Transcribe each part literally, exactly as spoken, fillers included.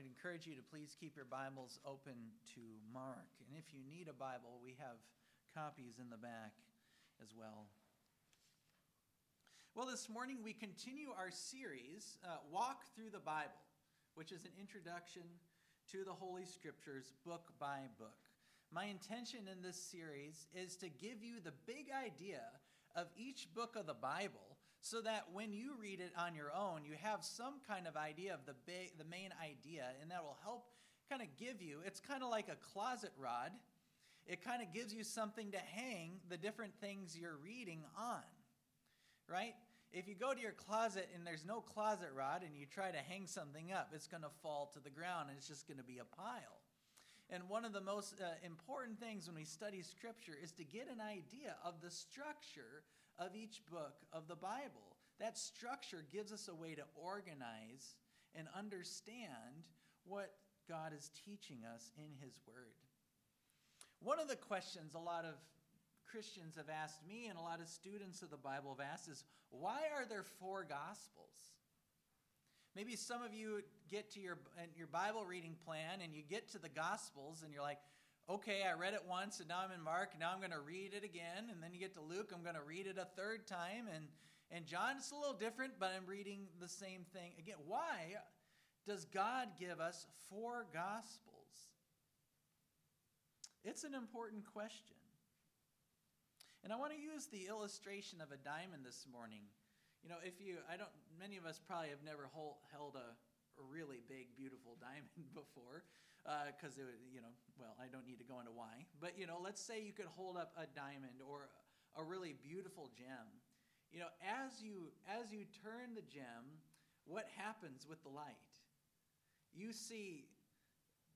I'd encourage you to please keep your Bibles open to Mark. And if you need a Bible, we have copies in the back as well. Well, this morning we continue our series, uh, Walk Through the Bible, which is an introduction to the Holy Scriptures book by book. My intention in this series is to give you the big idea of each book of the Bible so that when you read it on your own, you have some kind of idea of the big, the main idea, and that will help kind of give you, it's kind of like a closet rod. It kind of gives you something to hang the different things you're reading on. Right? If you go to your closet and there's no closet rod and you try to hang something up, it's going to fall to the ground and it's just going to be a pile. And one of the most uh, important things when we study Scripture is to get an idea of the structure of each book of the Bible. That structure gives us a way to organize and understand what God is teaching us in His Word. One of the questions a lot of Christians have asked me, and a lot of students of the Bible have asked, is why are there four Gospels? Maybe some of you get to your your Bible reading plan, and you get to the Gospels, and you're like, okay, I read it once, and now I'm in Mark, and now I'm going to read it again, and then you get to Luke, I'm going to read it a third time, and, and John, it's a little different, but I'm reading the same thing again. Why does God give us four Gospels? It's an important question. And I want to use the illustration of a diamond this morning. You know, if you, I don't, many of us probably have never hold, held a, a really big, beautiful diamond before, because uh, it would, you know, well, I don't need to go into why. But, you know, let's say you could hold up a diamond or a really beautiful gem. You know, as you as you turn the gem, what happens with the light? You see,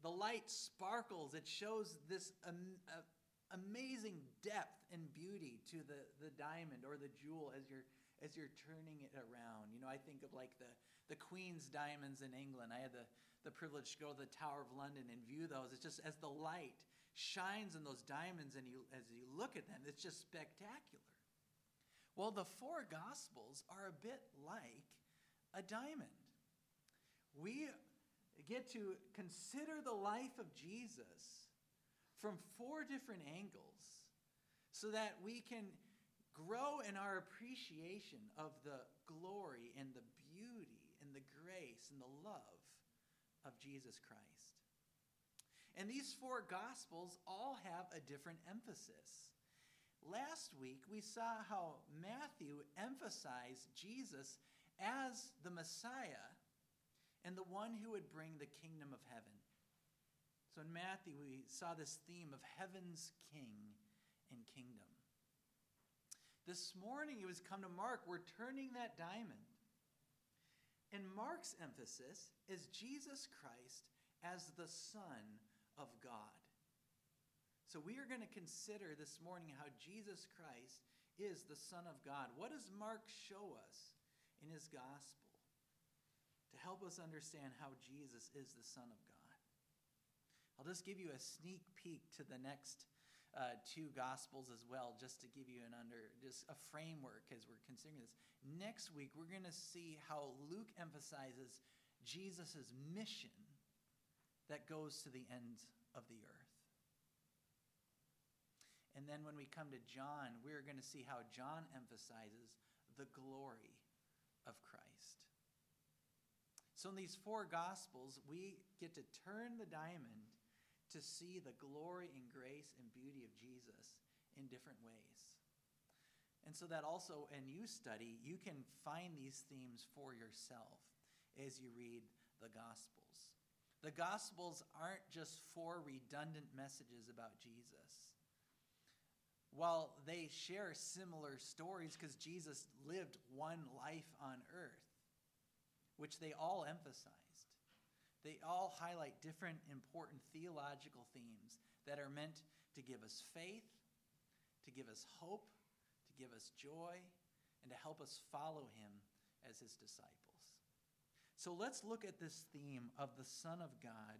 the light sparkles. It shows this um, uh, amazing depth and beauty to the, the diamond or the jewel as you're as you're turning it around. You know, I think of like the, the Queen's diamonds in England. I had the, the privilege to go to the Tower of London and view those. It's just as the light shines on those diamonds and you as you look at them, it's just spectacular. Well, the four Gospels are a bit like a diamond. We get to consider the life of Jesus from four different angles so that we can grow in our appreciation of the glory and the beauty and the grace and the love of Jesus Christ. And these four Gospels all have a different emphasis. Last week, we saw how Matthew emphasized Jesus as the Messiah and the one who would bring the kingdom of heaven. So in Matthew, we saw this theme of heaven's king and kingdom. This morning, it was come to Mark. We're turning that diamond. And Mark's emphasis is Jesus Christ as the Son of God. So we are going to consider this morning how Jesus Christ is the Son of God. What does Mark show us in his gospel to help us understand how Jesus is the Son of God? I'll just give you a sneak peek to the next uh, two Gospels as well, just to give you an under, just a framework as we're considering this. Next week, we're going to see how Luke emphasizes Jesus' mission that goes to the ends of the earth. And then when we come to John, we're going to see how John emphasizes the glory of Christ. So in these four Gospels, we get to turn the diamond to see the glory and grace and beauty of Jesus in different ways. And so that also, when you study, you can find these themes for yourself as you read the Gospels. The Gospels aren't just four redundant messages about Jesus. While they share similar stories because Jesus lived one life on earth, which they all emphasized. They all highlight different important theological themes that are meant to give us faith, to give us hope, to give us joy, and to help us follow him as his disciples. So let's look at this theme of the Son of God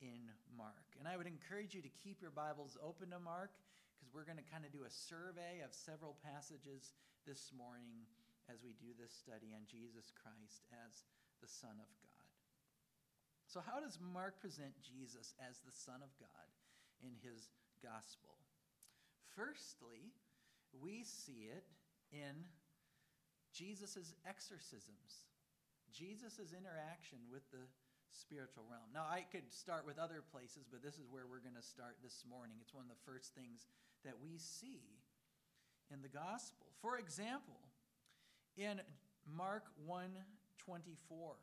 in Mark. And I would encourage you to keep your Bibles open to Mark, because we're going to kind of do a survey of several passages this morning as we do this study on Jesus Christ as the Son of God. So how does Mark present Jesus as the Son of God in his gospel? Firstly, we see it in Jesus' exorcisms, Jesus' interaction with the spiritual realm. Now, I could start with other places, but this is where we're going to start this morning. It's one of the first things that we see in the gospel. For example, in Mark one twenty-four,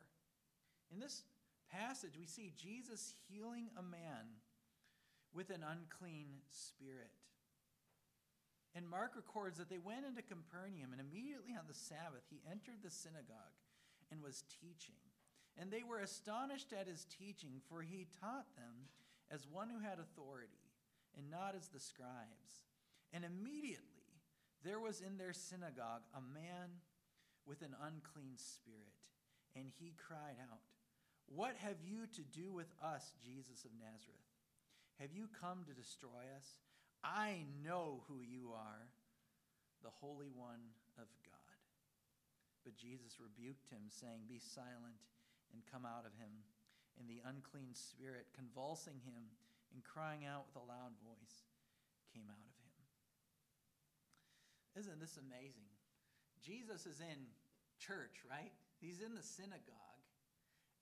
in this passage, we see Jesus healing a man with an unclean spirit. And Mark records that they went into Capernaum, and immediately on the Sabbath, he entered the synagogue and was teaching. And they were astonished at his teaching, for he taught them as one who had authority, and not as the scribes. And immediately there was in their synagogue a man with an unclean spirit, and he cried out, "What have you to do with us, Jesus of Nazareth? Have you come to destroy us? I know who you are, the Holy One of God." But Jesus rebuked him, saying, "Be silent and come out of him." And the unclean spirit, convulsing him and crying out with a loud voice, came out of him. Isn't this amazing? Jesus is in church, right? He's in the synagogue,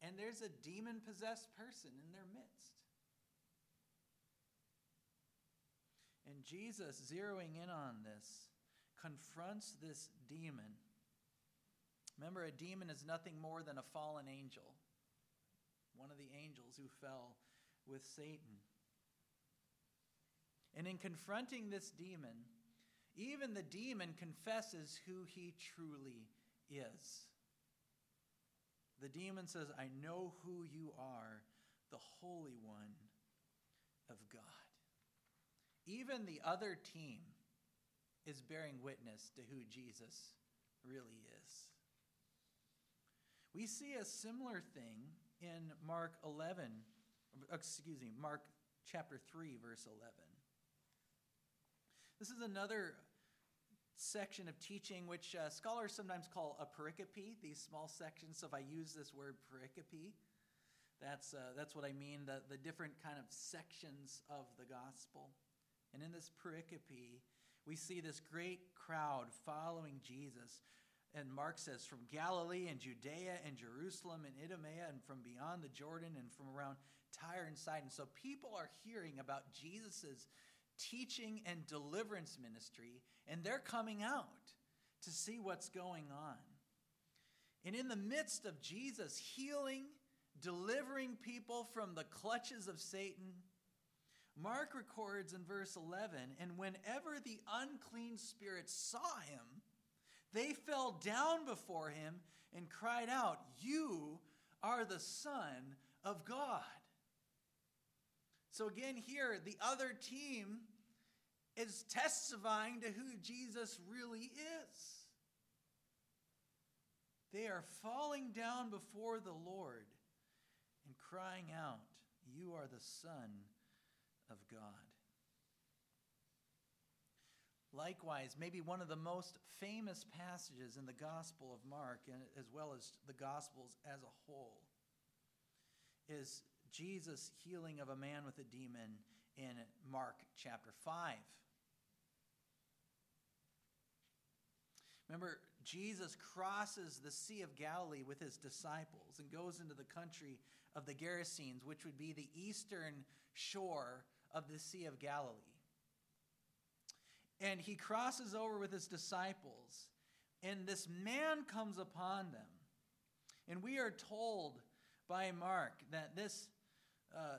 and there's a demon-possessed person in their midst. And Jesus, zeroing in on this, confronts this demon. Remember, a demon is nothing more than a fallen angel, one of the angels who fell with Satan. And in confronting this demon, even the demon confesses who he truly is. The demon says, "I know who you are, the Holy One of God." Even the other team is bearing witness to who Jesus really is. We see a similar thing in Mark eleven, excuse me, Mark chapter three, verse eleven. This is another section of teaching which uh, scholars sometimes call a pericope, these small sections. So if I use this word pericope, that's, uh, that's what I mean, the, the different kind of sections of the gospel. And in this pericope, we see this great crowd following Jesus. And Mark says, from Galilee and Judea and Jerusalem and Idumea and from beyond the Jordan and from around Tyre and Sidon. So people are hearing about Jesus' teaching and deliverance ministry, and they're coming out to see what's going on. And in the midst of Jesus healing, delivering people from the clutches of Satan, Mark records in verse eleven, "And whenever the unclean spirits saw him, they fell down before him and cried out, 'You are the Son of God.'" So again here, the other team is testifying to who Jesus really is. They are falling down before the Lord and crying out, "You are the Son of God." Likewise, maybe one of the most famous passages in the Gospel of Mark, and as well as the Gospels as a whole, is Jesus' healing of a man with a demon in Mark chapter five. Remember, Jesus crosses the Sea of Galilee with his disciples and goes into the country of the Gerasenes, which would be the eastern shore of the Sea of Galilee. And he crosses over with his disciples, and this man comes upon them. And we are told by Mark that this uh,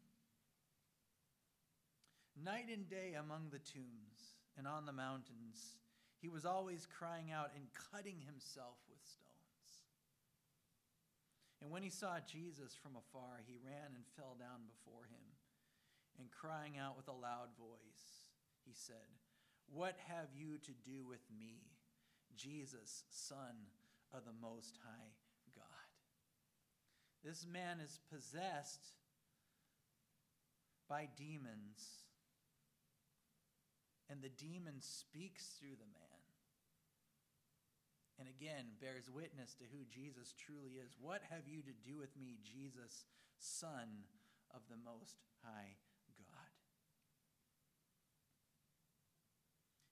Night and day among the tombs and on the mountains, he was always crying out and cutting himself with stones." And when he saw Jesus from afar, he ran and fell down before him. And crying out with a loud voice, he said, "What have you to do with me, Jesus, Son of the Most High God?" This man is possessed by demons, and the demon speaks through the man. And again, bears witness to who Jesus truly is. "What have you to do with me, Jesus, Son of the Most High God?"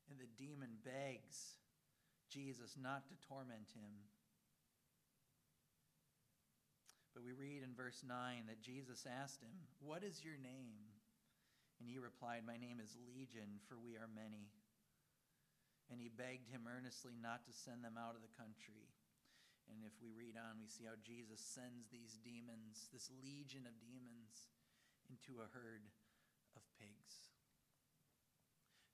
And the demon begs Jesus not to torment him. But we read in verse nine that Jesus asked him, "What is your name?" And he replied, "My name is Legion, for we are many." And he begged him earnestly not to send them out of the country. And if we read on, we see how Jesus sends these demons, this legion of demons, into a herd of pigs.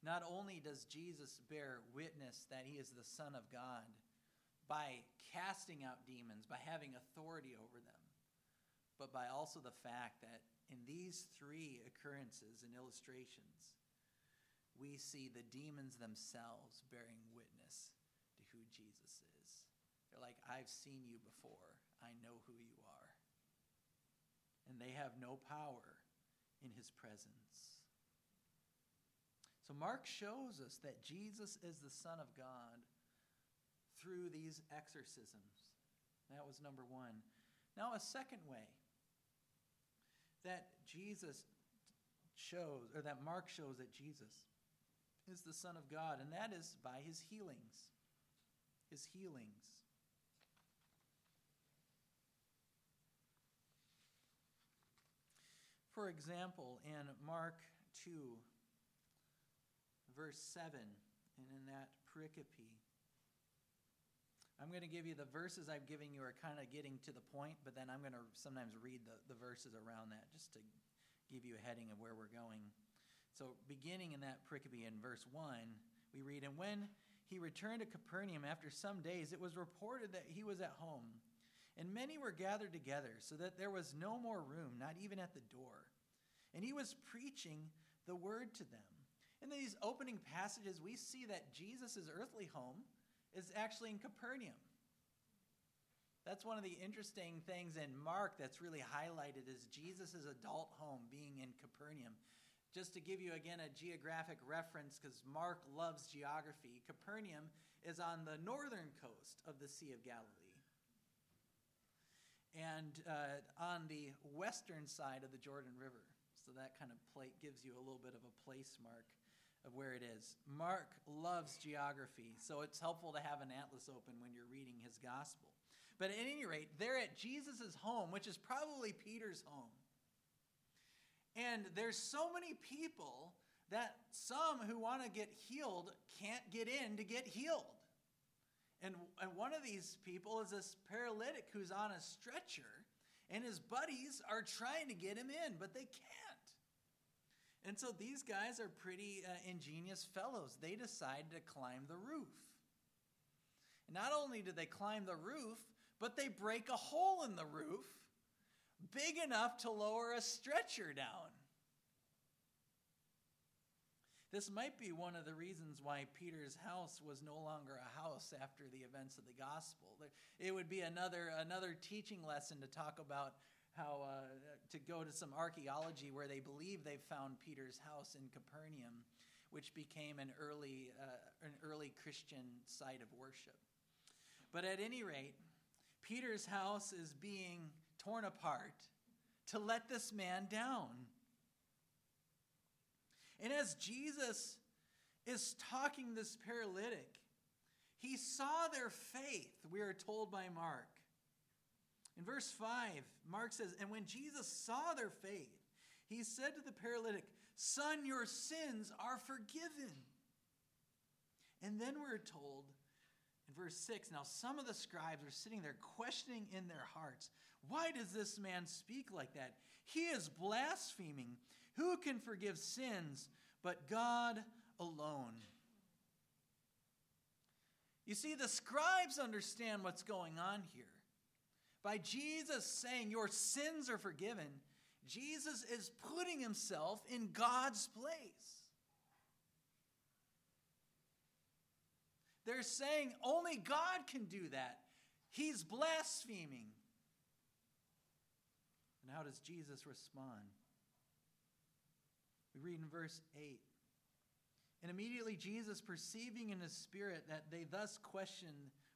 Not only does Jesus bear witness that he is the Son of God by casting out demons, by having authority over them, but by also the fact that in these three occurrences and illustrations, we see the demons themselves bearing witness to who Jesus is. They're like, "I've seen you before. I know who you are." And they have no power in his presence. So Mark shows us that Jesus is the Son of God through these exorcisms. That was number one. Now, a second way that Jesus shows, or that Mark shows that Jesus is the Son of God, and that is by his healings. His healings. For example, in Mark two, verse seven, and in that pericope, I'm going to give you the verses I've given you are kind of getting to the point, but then I'm going to sometimes read the, the verses around that just to give you a heading of where we're going. So beginning in that pericope in verse one, we read, "And when he returned to Capernaum after some days, it was reported that he was at home. And many were gathered together, so that there was no more room, not even at the door. And he was preaching the word to them." In these opening passages, we see that Jesus' earthly home is actually in Capernaum. That's one of the interesting things in Mark that's really highlighted is Jesus' adult home being in Capernaum. Just to give you, again, a geographic reference, because Mark loves geography, Capernaum is on the northern coast of the Sea of Galilee. And uh, on the western side of the Jordan River. So that kind of plate gives you a little bit of a place mark of where it is. Mark loves geography, so it's helpful to have an atlas open when you're reading his gospel. But at any rate, they're at Jesus' home, which is probably Peter's home. And there's so many people that some who want to get healed can't get in to get healed. And, and one of these people is this paralytic who's on a stretcher, and his buddies are trying to get him in, but they can't. And so these guys are pretty uh, ingenious fellows. They decide to climb the roof. And not only do they climb the roof, but they break a hole in the roof big enough to lower a stretcher down. This might be one of the reasons why Peter's house was no longer a house after the events of the gospel. It would be another, another teaching lesson to talk about how uh, to go to some archaeology where they believe they found Peter's house in Capernaum, which became an early, uh, an early Christian site of worship. But at any rate, Peter's house is being torn apart to let this man down. And as Jesus is talking this paralytic, he saw their faith, we are told by Mark. In verse five, Mark says, "And when Jesus saw their faith, he said to the paralytic, 'Son, your sins are forgiven.'" And then we're told in verse six, "Now some of the scribes were sitting there questioning in their hearts, 'Why does this man speak like that? He is blaspheming. Who can forgive sins but God alone?'" You see, the scribes understand what's going on here. By Jesus saying your sins are forgiven, Jesus is putting himself in God's place. They're saying only God can do that. He's blaspheming. And how does Jesus respond? We read in verse eight. And immediately Jesus, perceiving in his spirit that they thus questioned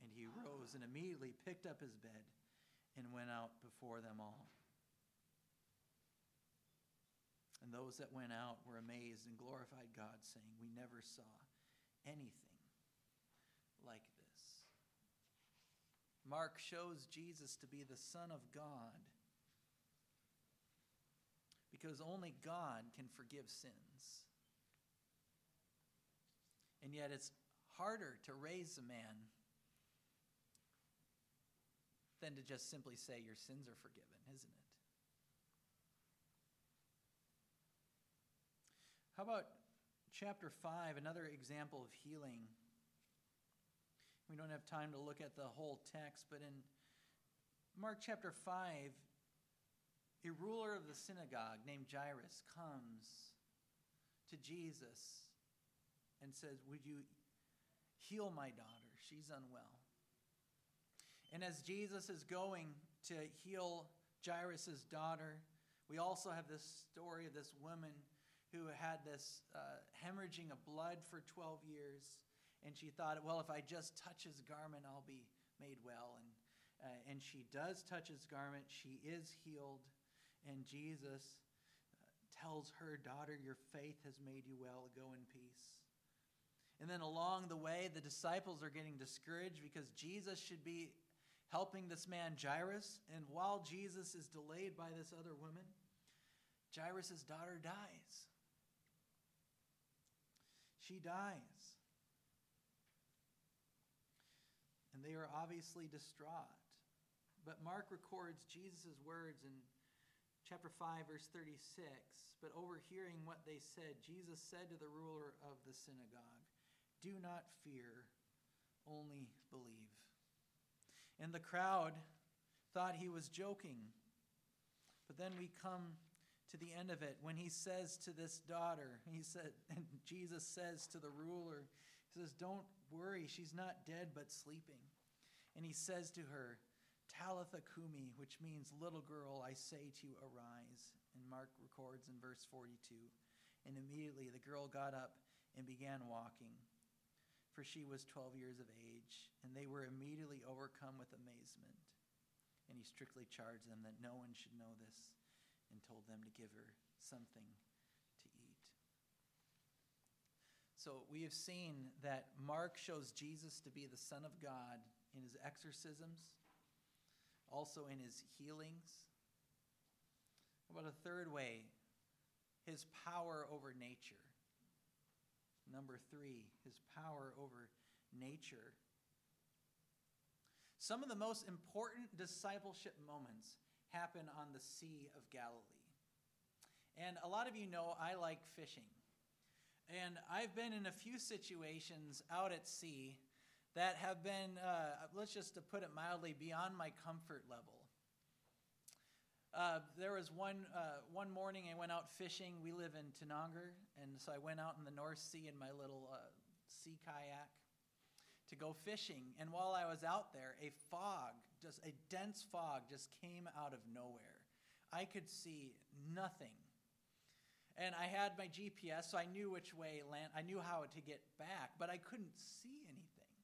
And he rose and immediately picked up his bed and went out before them all. And those that went out were amazed and glorified God, saying, "We never saw anything like this." Mark shows Jesus to be the Son of God because only God can forgive sins. And yet it's harder to raise a man than to just simply say your sins are forgiven, isn't it? How about chapter five, another example of healing? We don't have time to look at the whole text, but in Mark chapter five, a ruler of the synagogue named Jairus comes to Jesus and says, "Would you heal my daughter? She's unwell." And as Jesus is going to heal Jairus' daughter, we also have this story of this woman who had this uh, hemorrhaging of blood for twelve years. And she thought, well, if I just touch his garment, I'll be made well. And, uh, and she does touch his garment. She is healed. And Jesus tells her, "Daughter, your faith has made you well. Go in peace." And then along the way, the disciples are getting discouraged because Jesus should be helping this man Jairus. And while Jesus is delayed by this other woman, Jairus' daughter dies. She dies. And they are obviously distraught. But Mark records Jesus' words in chapter five, verse thirty-six. "But overhearing what they said, Jesus said to the ruler of the synagogue, 'Do not fear, only believe.' And the crowd thought he was joking. But then we come to the end of it, when he says to this daughter, he said, and Jesus says to the ruler, he says, "Don't worry, she's not dead but sleeping." And he says to her, "Talitha Kumi," which means, "Little girl, I say to you, arise." And Mark records in verse forty-two, "And immediately the girl got up and began walking, for she was twelve years of age." And they were immediately overcome with amazement. And he strictly charged them that no one should know this, and told them to give her something to eat. So we have seen that Mark shows Jesus to be the Son of God in his exorcisms, also in his healings. About a third way, his power over nature. Number three, his power over nature. Some of the most important discipleship moments happen on the Sea of Galilee. And a lot of you know I like fishing. And I've been in a few situations out at sea that have been, uh, let's just to put it mildly, beyond my comfort level. Uh, there was one uh, one morning I went out fishing. We live in Tananger, and so I went out in the North Sea in my little uh, sea kayak to go fishing. And while I was out there, a fog, just a dense fog, just came out of nowhere. I could see nothing. And I had my G P S, so I knew which way land, I knew how to get back, but I couldn't see anything.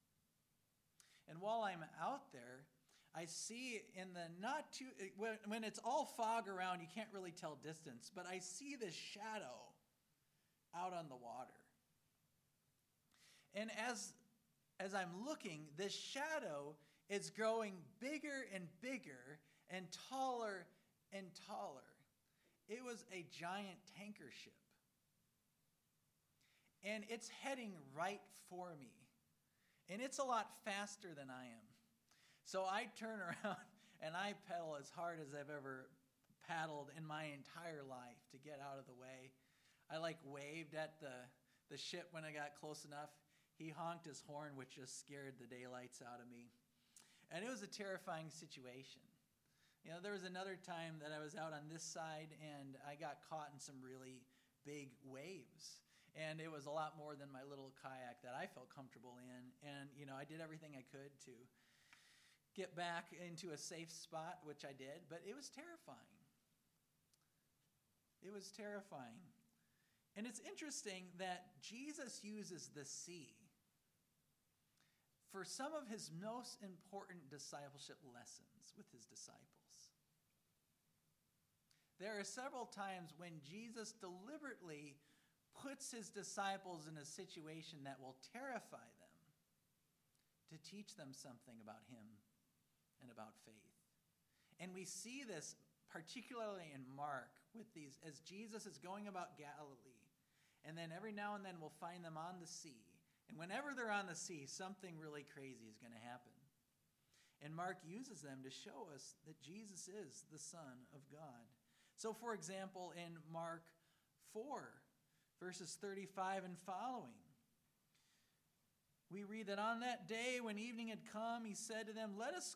And while I'm out there, I see in the not too, when, when it's all fog around, you can't really tell distance, but I see this shadow out on the water. And as As I'm looking, this shadow is growing bigger and bigger and taller and taller. It was a giant tanker ship. And it's heading right for me. And it's a lot faster than I am. So I turn around and I pedal as hard as I've ever paddled in my entire life to get out of the way. I like waved at the, the ship when I got close enough. He honked his horn, which just scared the daylights out of me. And it was a terrifying situation. You know, there was another time that I was out on this side and I got caught in some really big waves. And it was a lot more than my little kayak that I felt comfortable in. And, you know, I did everything I could to get back into a safe spot, which I did. But it was terrifying. It was terrifying. And it's interesting that Jesus uses the sea for some of his most important discipleship lessons with his disciples. There are several times when Jesus deliberately puts his disciples in a situation that will terrify them to teach them something about him and about faith. And we see this particularly in Mark with these, as Jesus is going about Galilee, and then every now and then we'll find them on the sea. And whenever they're on the sea, something really crazy is going to happen. And Mark uses them to show us that Jesus is the Son of God. So, for example, in Mark four, verses thirty-five and following, we read that on that day when evening had come, he said to them, "Let us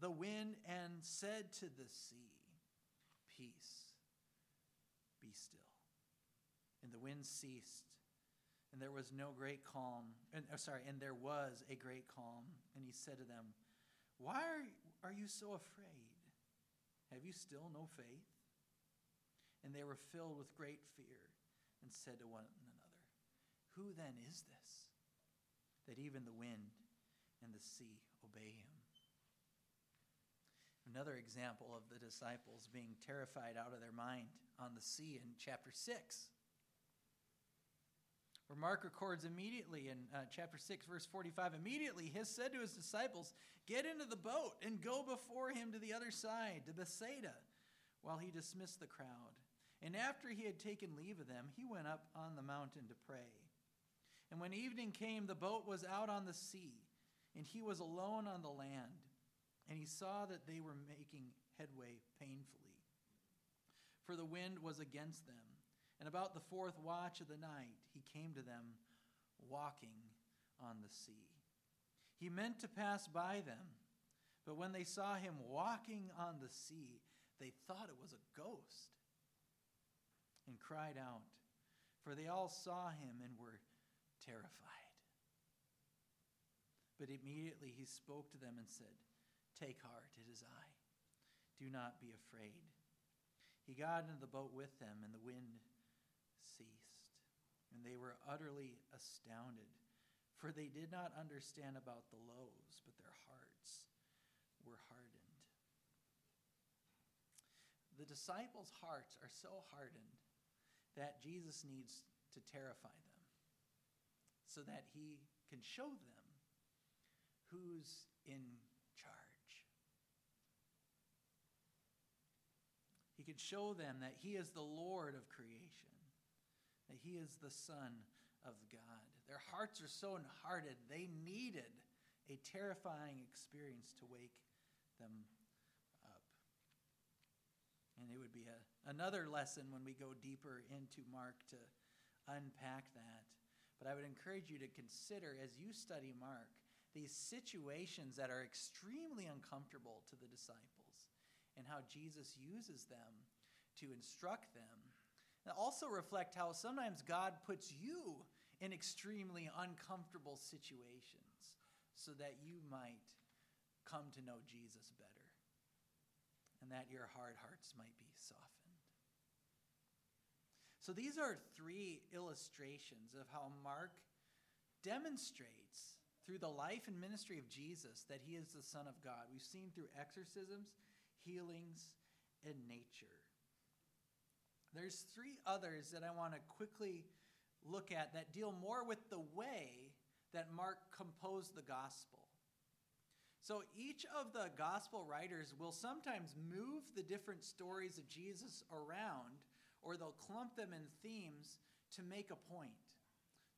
the wind and said to the sea, "Peace, be still." And the wind ceased, and there was no great calm. And sorry, and there was a great calm. And he said to them, "Why are you so afraid? Have you still no faith?" And they were filled with great fear and said to one another, "Who then is this, that even the wind and the sea obey him?" Another example of the disciples being terrified out of their mind on the sea in chapter six, where Mark records immediately in uh, chapter six, verse forty-five, "Immediately he said to his disciples, 'Get into the boat and go before him to the other side, to Bethsaida,' while he dismissed the crowd. And after he had taken leave of them, he went up on the mountain to pray. And when evening came, the boat was out on the sea, and he was alone on the land. And he saw that they were making headway painfully, for the wind was against them. And about the fourth watch of the night, he came to them walking on the sea. He meant to pass by them, but when they saw him walking on the sea, they thought it was a ghost and cried out, for they all saw him and were terrified. But immediately he spoke to them and said, 'Take heart, it is I. Do not be afraid.' He got into the boat with them, and the wind ceased. And they were utterly astounded, for they did not understand about the loaves, but their hearts were hardened." The disciples' hearts are so hardened that Jesus needs to terrify them so that he can show them who's in charge. He can show them that he is the Lord of creation, that he is the Son of God. Their hearts are so hardened, they needed a terrifying experience to wake them up. And it would be a, another lesson when we go deeper into Mark to unpack that. But I would encourage you to consider, as you study Mark, these situations that are extremely uncomfortable to the disciples and how Jesus uses them to instruct them. And also reflect how sometimes God puts you in extremely uncomfortable situations so that you might come to know Jesus better and that your hard hearts might be softened. So these are three illustrations of how Mark demonstrates through the life and ministry of Jesus that he is the Son of God. We've seen through exorcisms, healings, and nature. There's three others that I want to quickly look at that deal more with the way that Mark composed the gospel. So each of the gospel writers will sometimes move the different stories of Jesus around, or they'll clump them in themes to make a point.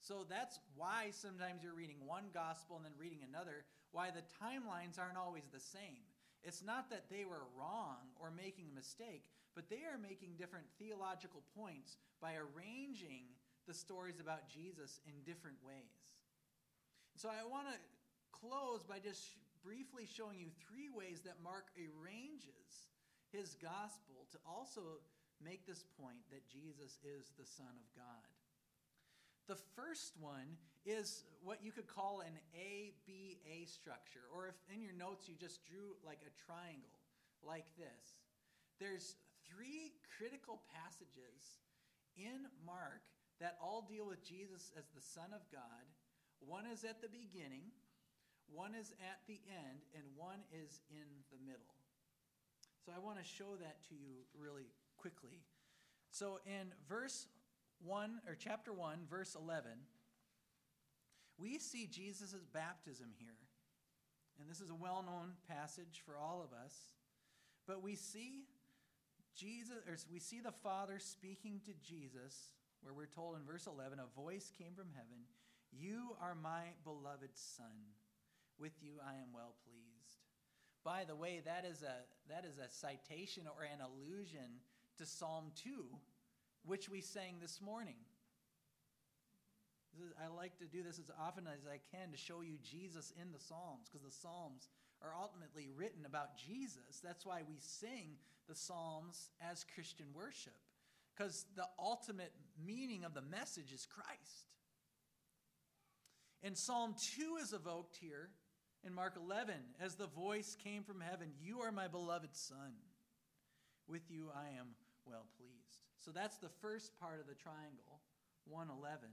So that's why sometimes you're reading one gospel and then reading another, why the timelines aren't always the same. It's not that they were wrong or making a mistake, but they are making different theological points by arranging the stories about Jesus in different ways. So I want to close by just briefly showing you three ways that Mark arranges his gospel to also make this point that Jesus is the Son of God. The first one is what you could call an A B A structure, or if in your notes you just drew like a triangle, like this. There's three critical passages in Mark that all deal with Jesus as the Son of God. One is at the beginning, one is at the end, and one is in the middle. So I want to show that to you really quickly. So in verse one, or chapter one, verse eleven, we see Jesus' baptism here. And this is a well-known passage for all of us. But we see Jesus, or we see the Father speaking to Jesus, where we're told in verse eleven, a voice came from heaven, "You are my beloved Son. With you I am well pleased." By the way, that is a that is a citation or an allusion to Psalm two, which we sang this morning. This is, I like to do this as often as I can to show you Jesus in the Psalms, because the Psalms are ultimately written about Jesus. That's why we sing the Psalms as Christian worship, because the ultimate meaning of the message is Christ. And Psalm two is evoked here in Mark eleven, as the voice came from heaven, "You are my beloved Son. With you I am well pleased." So that's the first part of the triangle, one eleven.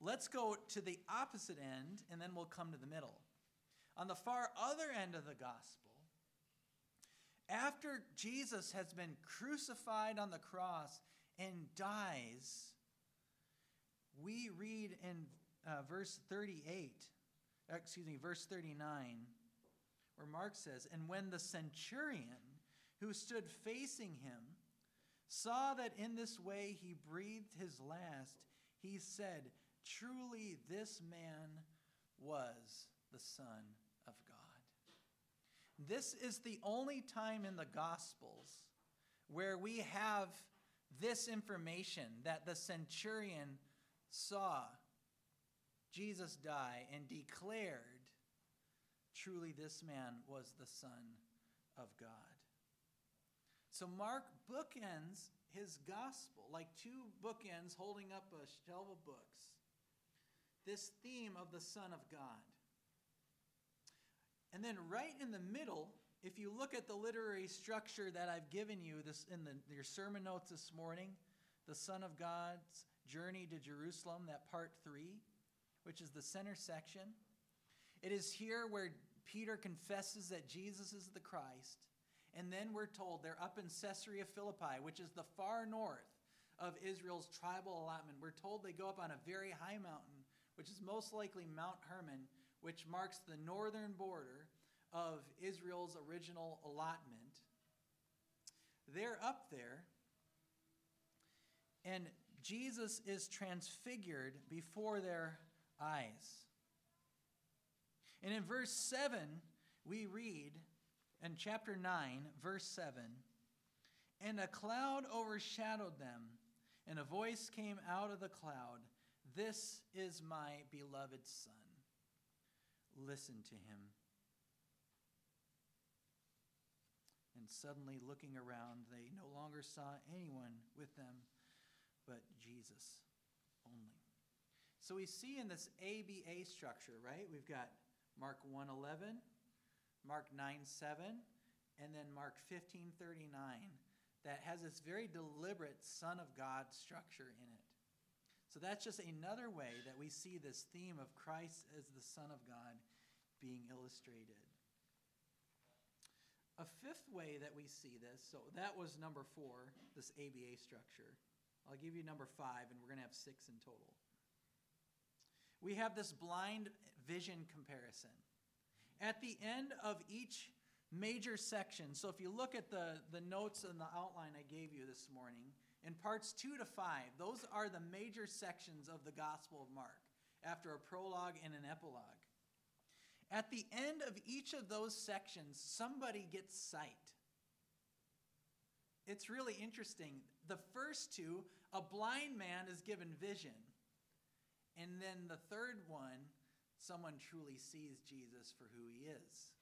Let's go to the opposite end, and then we'll come to the middle. On the far other end of the gospel, after Jesus has been crucified on the cross and dies, we read in uh, verse thirty-eight, excuse me, verse thirty-nine, where Mark says, "And when the centurion who stood facing him saw that in this way he breathed his last, he said, 'Truly this man was the Son of God.'" This is the only time in the Gospels where we have this information that the centurion saw Jesus die and declared, "Truly this man was the Son of God." So Mark bookends his gospel, like two bookends holding up a shelf of books, this theme of the Son of God. And then right in the middle, if you look at the literary structure that I've given you this in the, your sermon notes this morning, the Son of God's journey to Jerusalem, that part three, which is the center section. It is here where Peter confesses that Jesus is the Christ. And then we're told they're up in Caesarea Philippi, which is the far north of Israel's tribal allotment. We're told they go up on a very high mountain, which is most likely Mount Hermon, which marks the northern border of Israel's original allotment. They're up there, and Jesus is transfigured before their eyes. And in verse seven, we read, in chapter nine, verse seven, "And a cloud overshadowed them, and a voice came out of the cloud, 'This is my beloved Son. Listen to him.' And suddenly looking around, they no longer saw anyone with them, but Jesus only." So we see in this A B A structure, right? We've got Mark one eleven, Mark nine seven, and then Mark fifteen thirty-nine, that has this very deliberate Son of God structure in it. So that's just another way that we see this theme of Christ as the Son of God being illustrated. A fifth way that we see this, so that was number four, this A B A structure. I'll give you number five, and we're going to have six in total. We have this blind vision comparison. At the end of each major section, so if you look at the, the notes and the outline I gave you this morning, in parts two to five, those are the major sections of the Gospel of Mark, after a prologue and an epilogue. At the end of each of those sections, somebody gets sight. It's really interesting. The first two, a blind man is given vision. And then the third one, someone truly sees Jesus for who he is.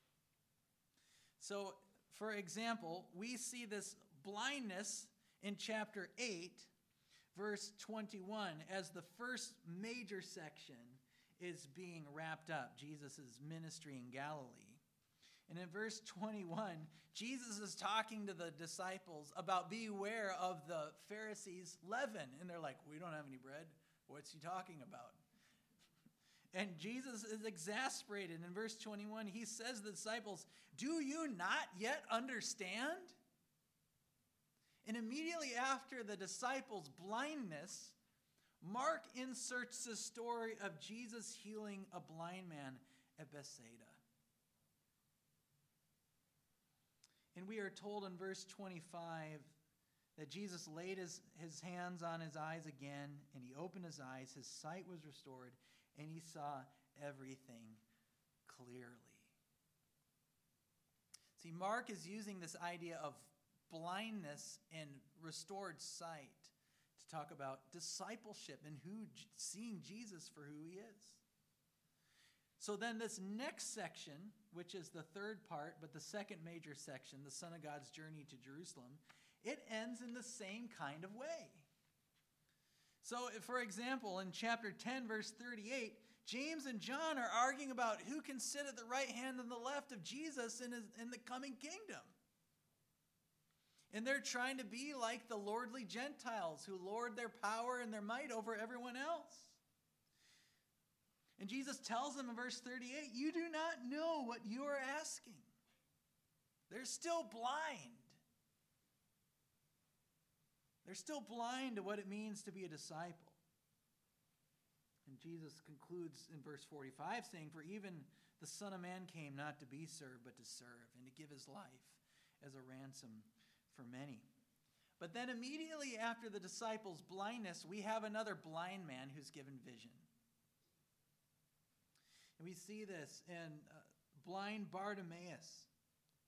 So, for example, we see this blindness in chapter eight, verse twenty-one, as the first major section is being wrapped up, Jesus' ministry in Galilee. And in verse twenty-one, Jesus is talking to the disciples about beware of the Pharisees' leaven. And they're like, we don't have any bread. What's he talking about? And Jesus is exasperated. In verse twenty-one, he says to the disciples, do you not yet understand? And immediately after the disciples' blindness, Mark inserts the story of Jesus healing a blind man at Bethsaida. And we are told in verse twenty-five that Jesus laid his, his hands on his eyes again, and he opened his eyes, his sight was restored, and he saw everything clearly. See, Mark is using this idea of blindness and restored sight to talk about discipleship and who seeing Jesus for who he is. So then this next section, which is the third part, but the second major section, the Son of God's journey to Jerusalem, it ends in the same kind of way. So, for example, in chapter ten, verse thirty-eight, James and John are arguing about who can sit at the right hand and the left of Jesus in, his, in the coming kingdom. And they're trying to be like the lordly Gentiles who lord their power and their might over everyone else. And Jesus tells them in verse thirty-eight, you do not know what you are asking. They're still blind. They're still blind to what it means to be a disciple. And Jesus concludes in verse forty-five saying, for even the Son of Man came not to be served, but to serve, and to give his life as a ransom for many. But then immediately after the disciples' blindness, we have another blind man who's given vision. And we see this in uh, blind Bartimaeus,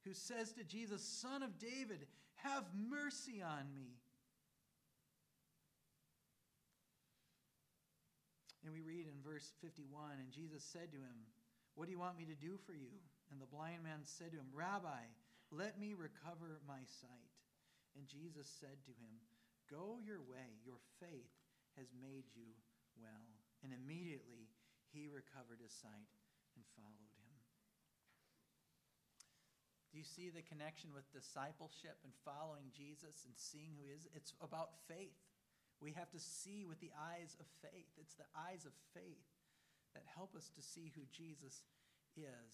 who says to Jesus, Son of David, have mercy on me. And we read in verse fifty-one, and Jesus said to him, what do you want me to do for you? And the blind man said to him, Rabbi, let me recover my sight. And Jesus said to him, go your way, your faith has made you well. And immediately he recovered his sight and followed him. Do you see the connection with discipleship and following Jesus and seeing who he is? It's about faith. We have to see with the eyes of faith. It's the eyes of faith that help us to see who Jesus is.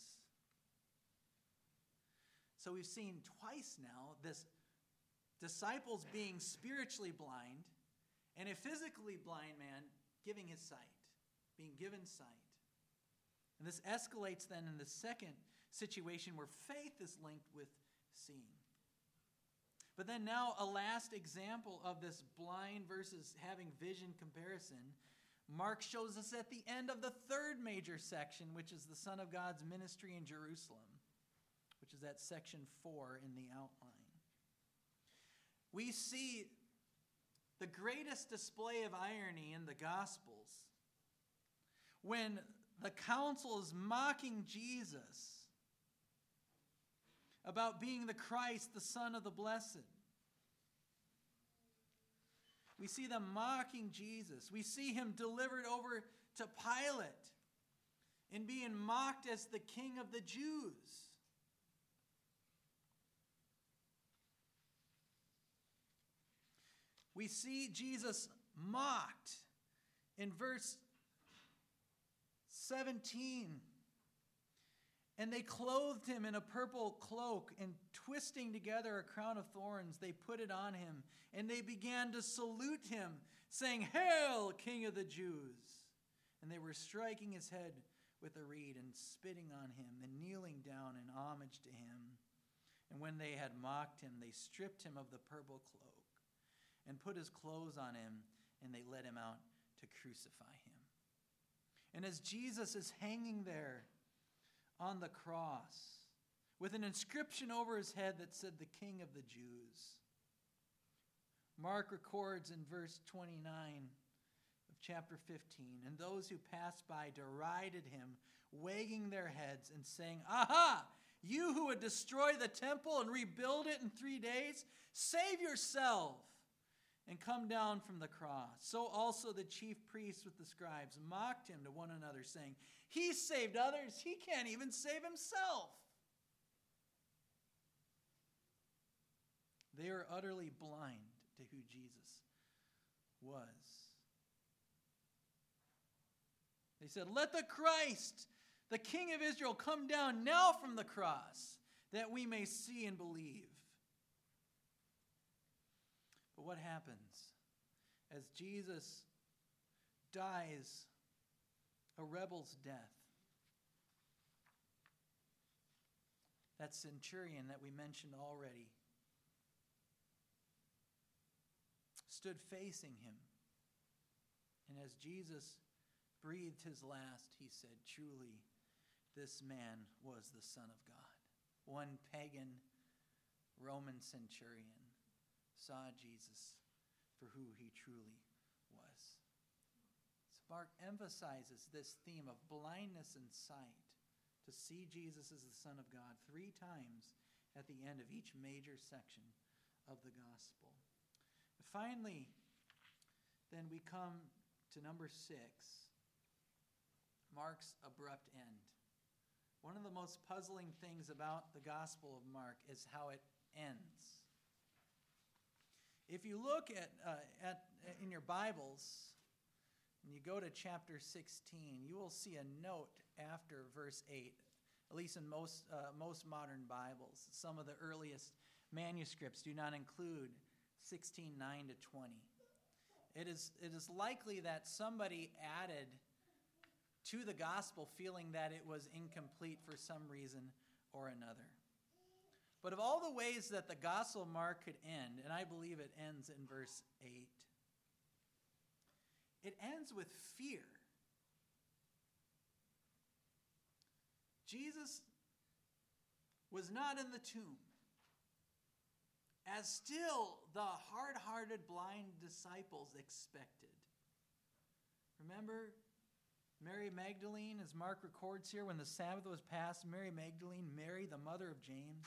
So we've seen twice now this disciples being spiritually blind and a physically blind man giving his sight, being given sight. And this escalates then in the second situation where faith is linked with seeing. But then now a last example of this blind versus having vision comparison. Mark shows us at the end of the third major section, which is the Son of God's ministry in Jerusalem, which is that section four in the outline. We see the greatest display of irony in the Gospels when the council is mocking Jesus about being the Christ, the Son of the Blessed. We see them mocking Jesus. We see him delivered over to Pilate and being mocked as the King of the Jews. we see Jesus mocked. In verse seventeen, and they clothed him in a purple cloak, and twisting together a crown of thorns, they put it on him, and they began to salute him, saying, "Hail, King of the Jews!" And they were striking his head with a reed and spitting on him and kneeling down in homage to him. And when they had mocked him, they stripped him of the purple cloak and put his clothes on him, and they led him out to crucify him. And as Jesus is hanging there on the cross with an inscription over his head that said, "The King of the Jews," Mark records in verse twenty-nine of chapter fifteen, "And those who passed by derided him, wagging their heads and saying, 'Aha! You who would destroy the temple and rebuild it in three days, save yourself and come down from the cross.' So also the chief priests with the scribes mocked him to one another, saying, 'He saved others, he can't even save himself.'" They are utterly blind to who Jesus was. They said, "Let the Christ, the King of Israel, come down now from the cross, that we may see and believe." But what happens as Jesus dies a rebel's death? That centurion that we mentioned already stood facing him. And as Jesus breathed his last, he said, "Truly, this man was the Son of God." One pagan Roman centurion saw Jesus for who he truly was. So Mark emphasizes this theme of blindness and sight to see Jesus as the Son of God three times at the end of each major section of the gospel. Finally, then we come to number six, Mark's abrupt end. One of the most puzzling things about the Gospel of Mark is how it ends. If you look at, uh, at in your Bibles and you go to chapter sixteen, you will see a note after verse eight, at least in most uh, most modern Bibles. Some of the earliest manuscripts do not include sixteen nine to twenty. It is it is likely that somebody added to the gospel feeling that it was incomplete for some reason or another. But of all the ways that the Gospel of Mark could end, and I believe it ends in verse eight, it ends with fear. Jesus was not in the tomb, as still the hard-hearted blind disciples expected. Remember Mary Magdalene, as Mark records here, when the Sabbath was passed, Mary Magdalene, Mary, the mother of James,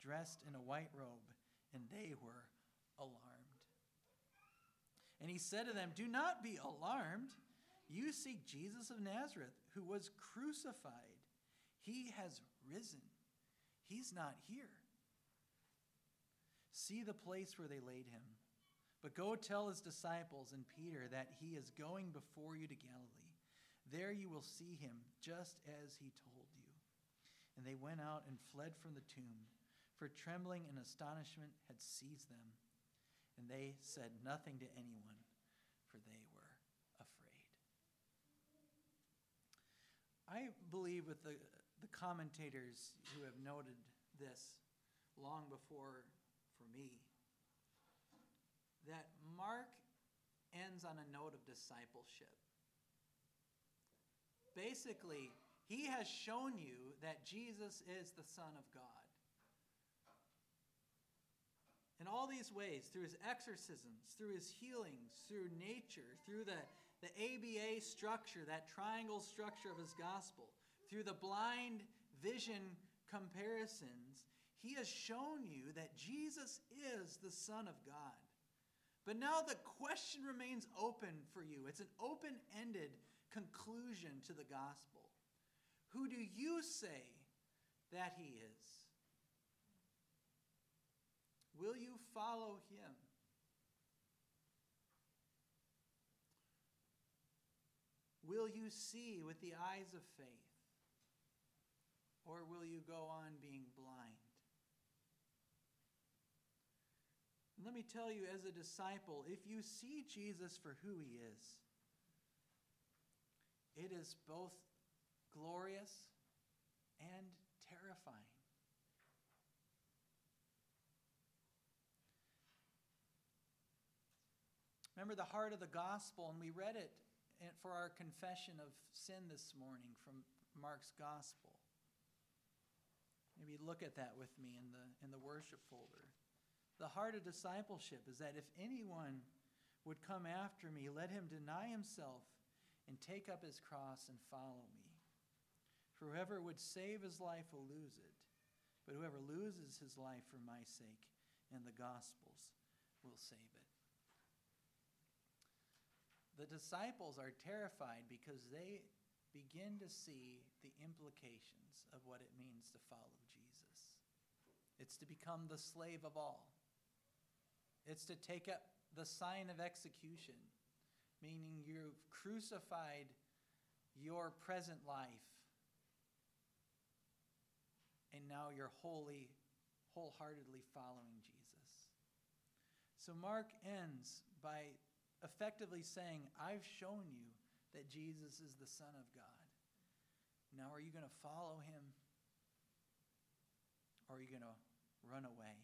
dressed in a white robe, and they were alarmed. And he said to them, "Do not be alarmed. You seek Jesus of Nazareth, who was crucified. He has risen. He's not here. See the place where they laid him. But go tell his disciples and Peter that he is going before you to Galilee. There you will see him, just as he told you." And they went out and fled from the tomb, for trembling and astonishment had seized them, and they said nothing to anyone, for they were afraid. I believe with the, the commentators who have noted this long before for me, that Mark ends on a note of discipleship. Basically, he has shown you that Jesus is the Son of God. In all these ways, through his exorcisms, through his healings, through nature, through the, the A B A structure, that triangle structure of his gospel, through the blind vision comparisons, he has shown you that Jesus is the Son of God. But now the question remains open for you. It's an open-ended conclusion to the gospel. Who do you say that he is? Will you follow him? Will you see with the eyes of faith? Or will you go on being blind? And let me tell you, as a disciple, if you see Jesus for who he is, it is both glorious and terrifying. Remember the heart of the gospel, and we read it for our confession of sin this morning from Mark's gospel. Maybe look at that with me in the in the worship folder. The heart of discipleship is that if anyone would come after me, let him deny himself and take up his cross and follow me. For whoever would save his life will lose it, but whoever loses his life for my sake and the gospel's will save it. The disciples are terrified because they begin to see the implications of what it means to follow Jesus. It's to become the slave of all. It's to take up the sign of execution, meaning you've crucified your present life, and now you're wholly, wholeheartedly following Jesus. So Mark ends by effectively saying, I've shown you that Jesus is the Son of God. Now, are you going to follow him? Or are you going to run away?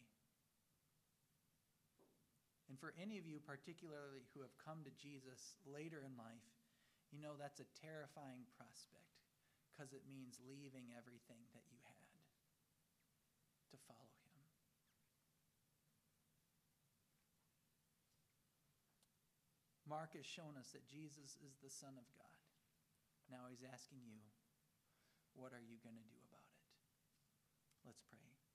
And for any of you, particularly who have come to Jesus later in life, you know that's a terrifying prospect because it means leaving everything that you had to follow him. Mark has shown us that Jesus is the Son of God. Now he's asking you, what are you going to do about it? Let's pray.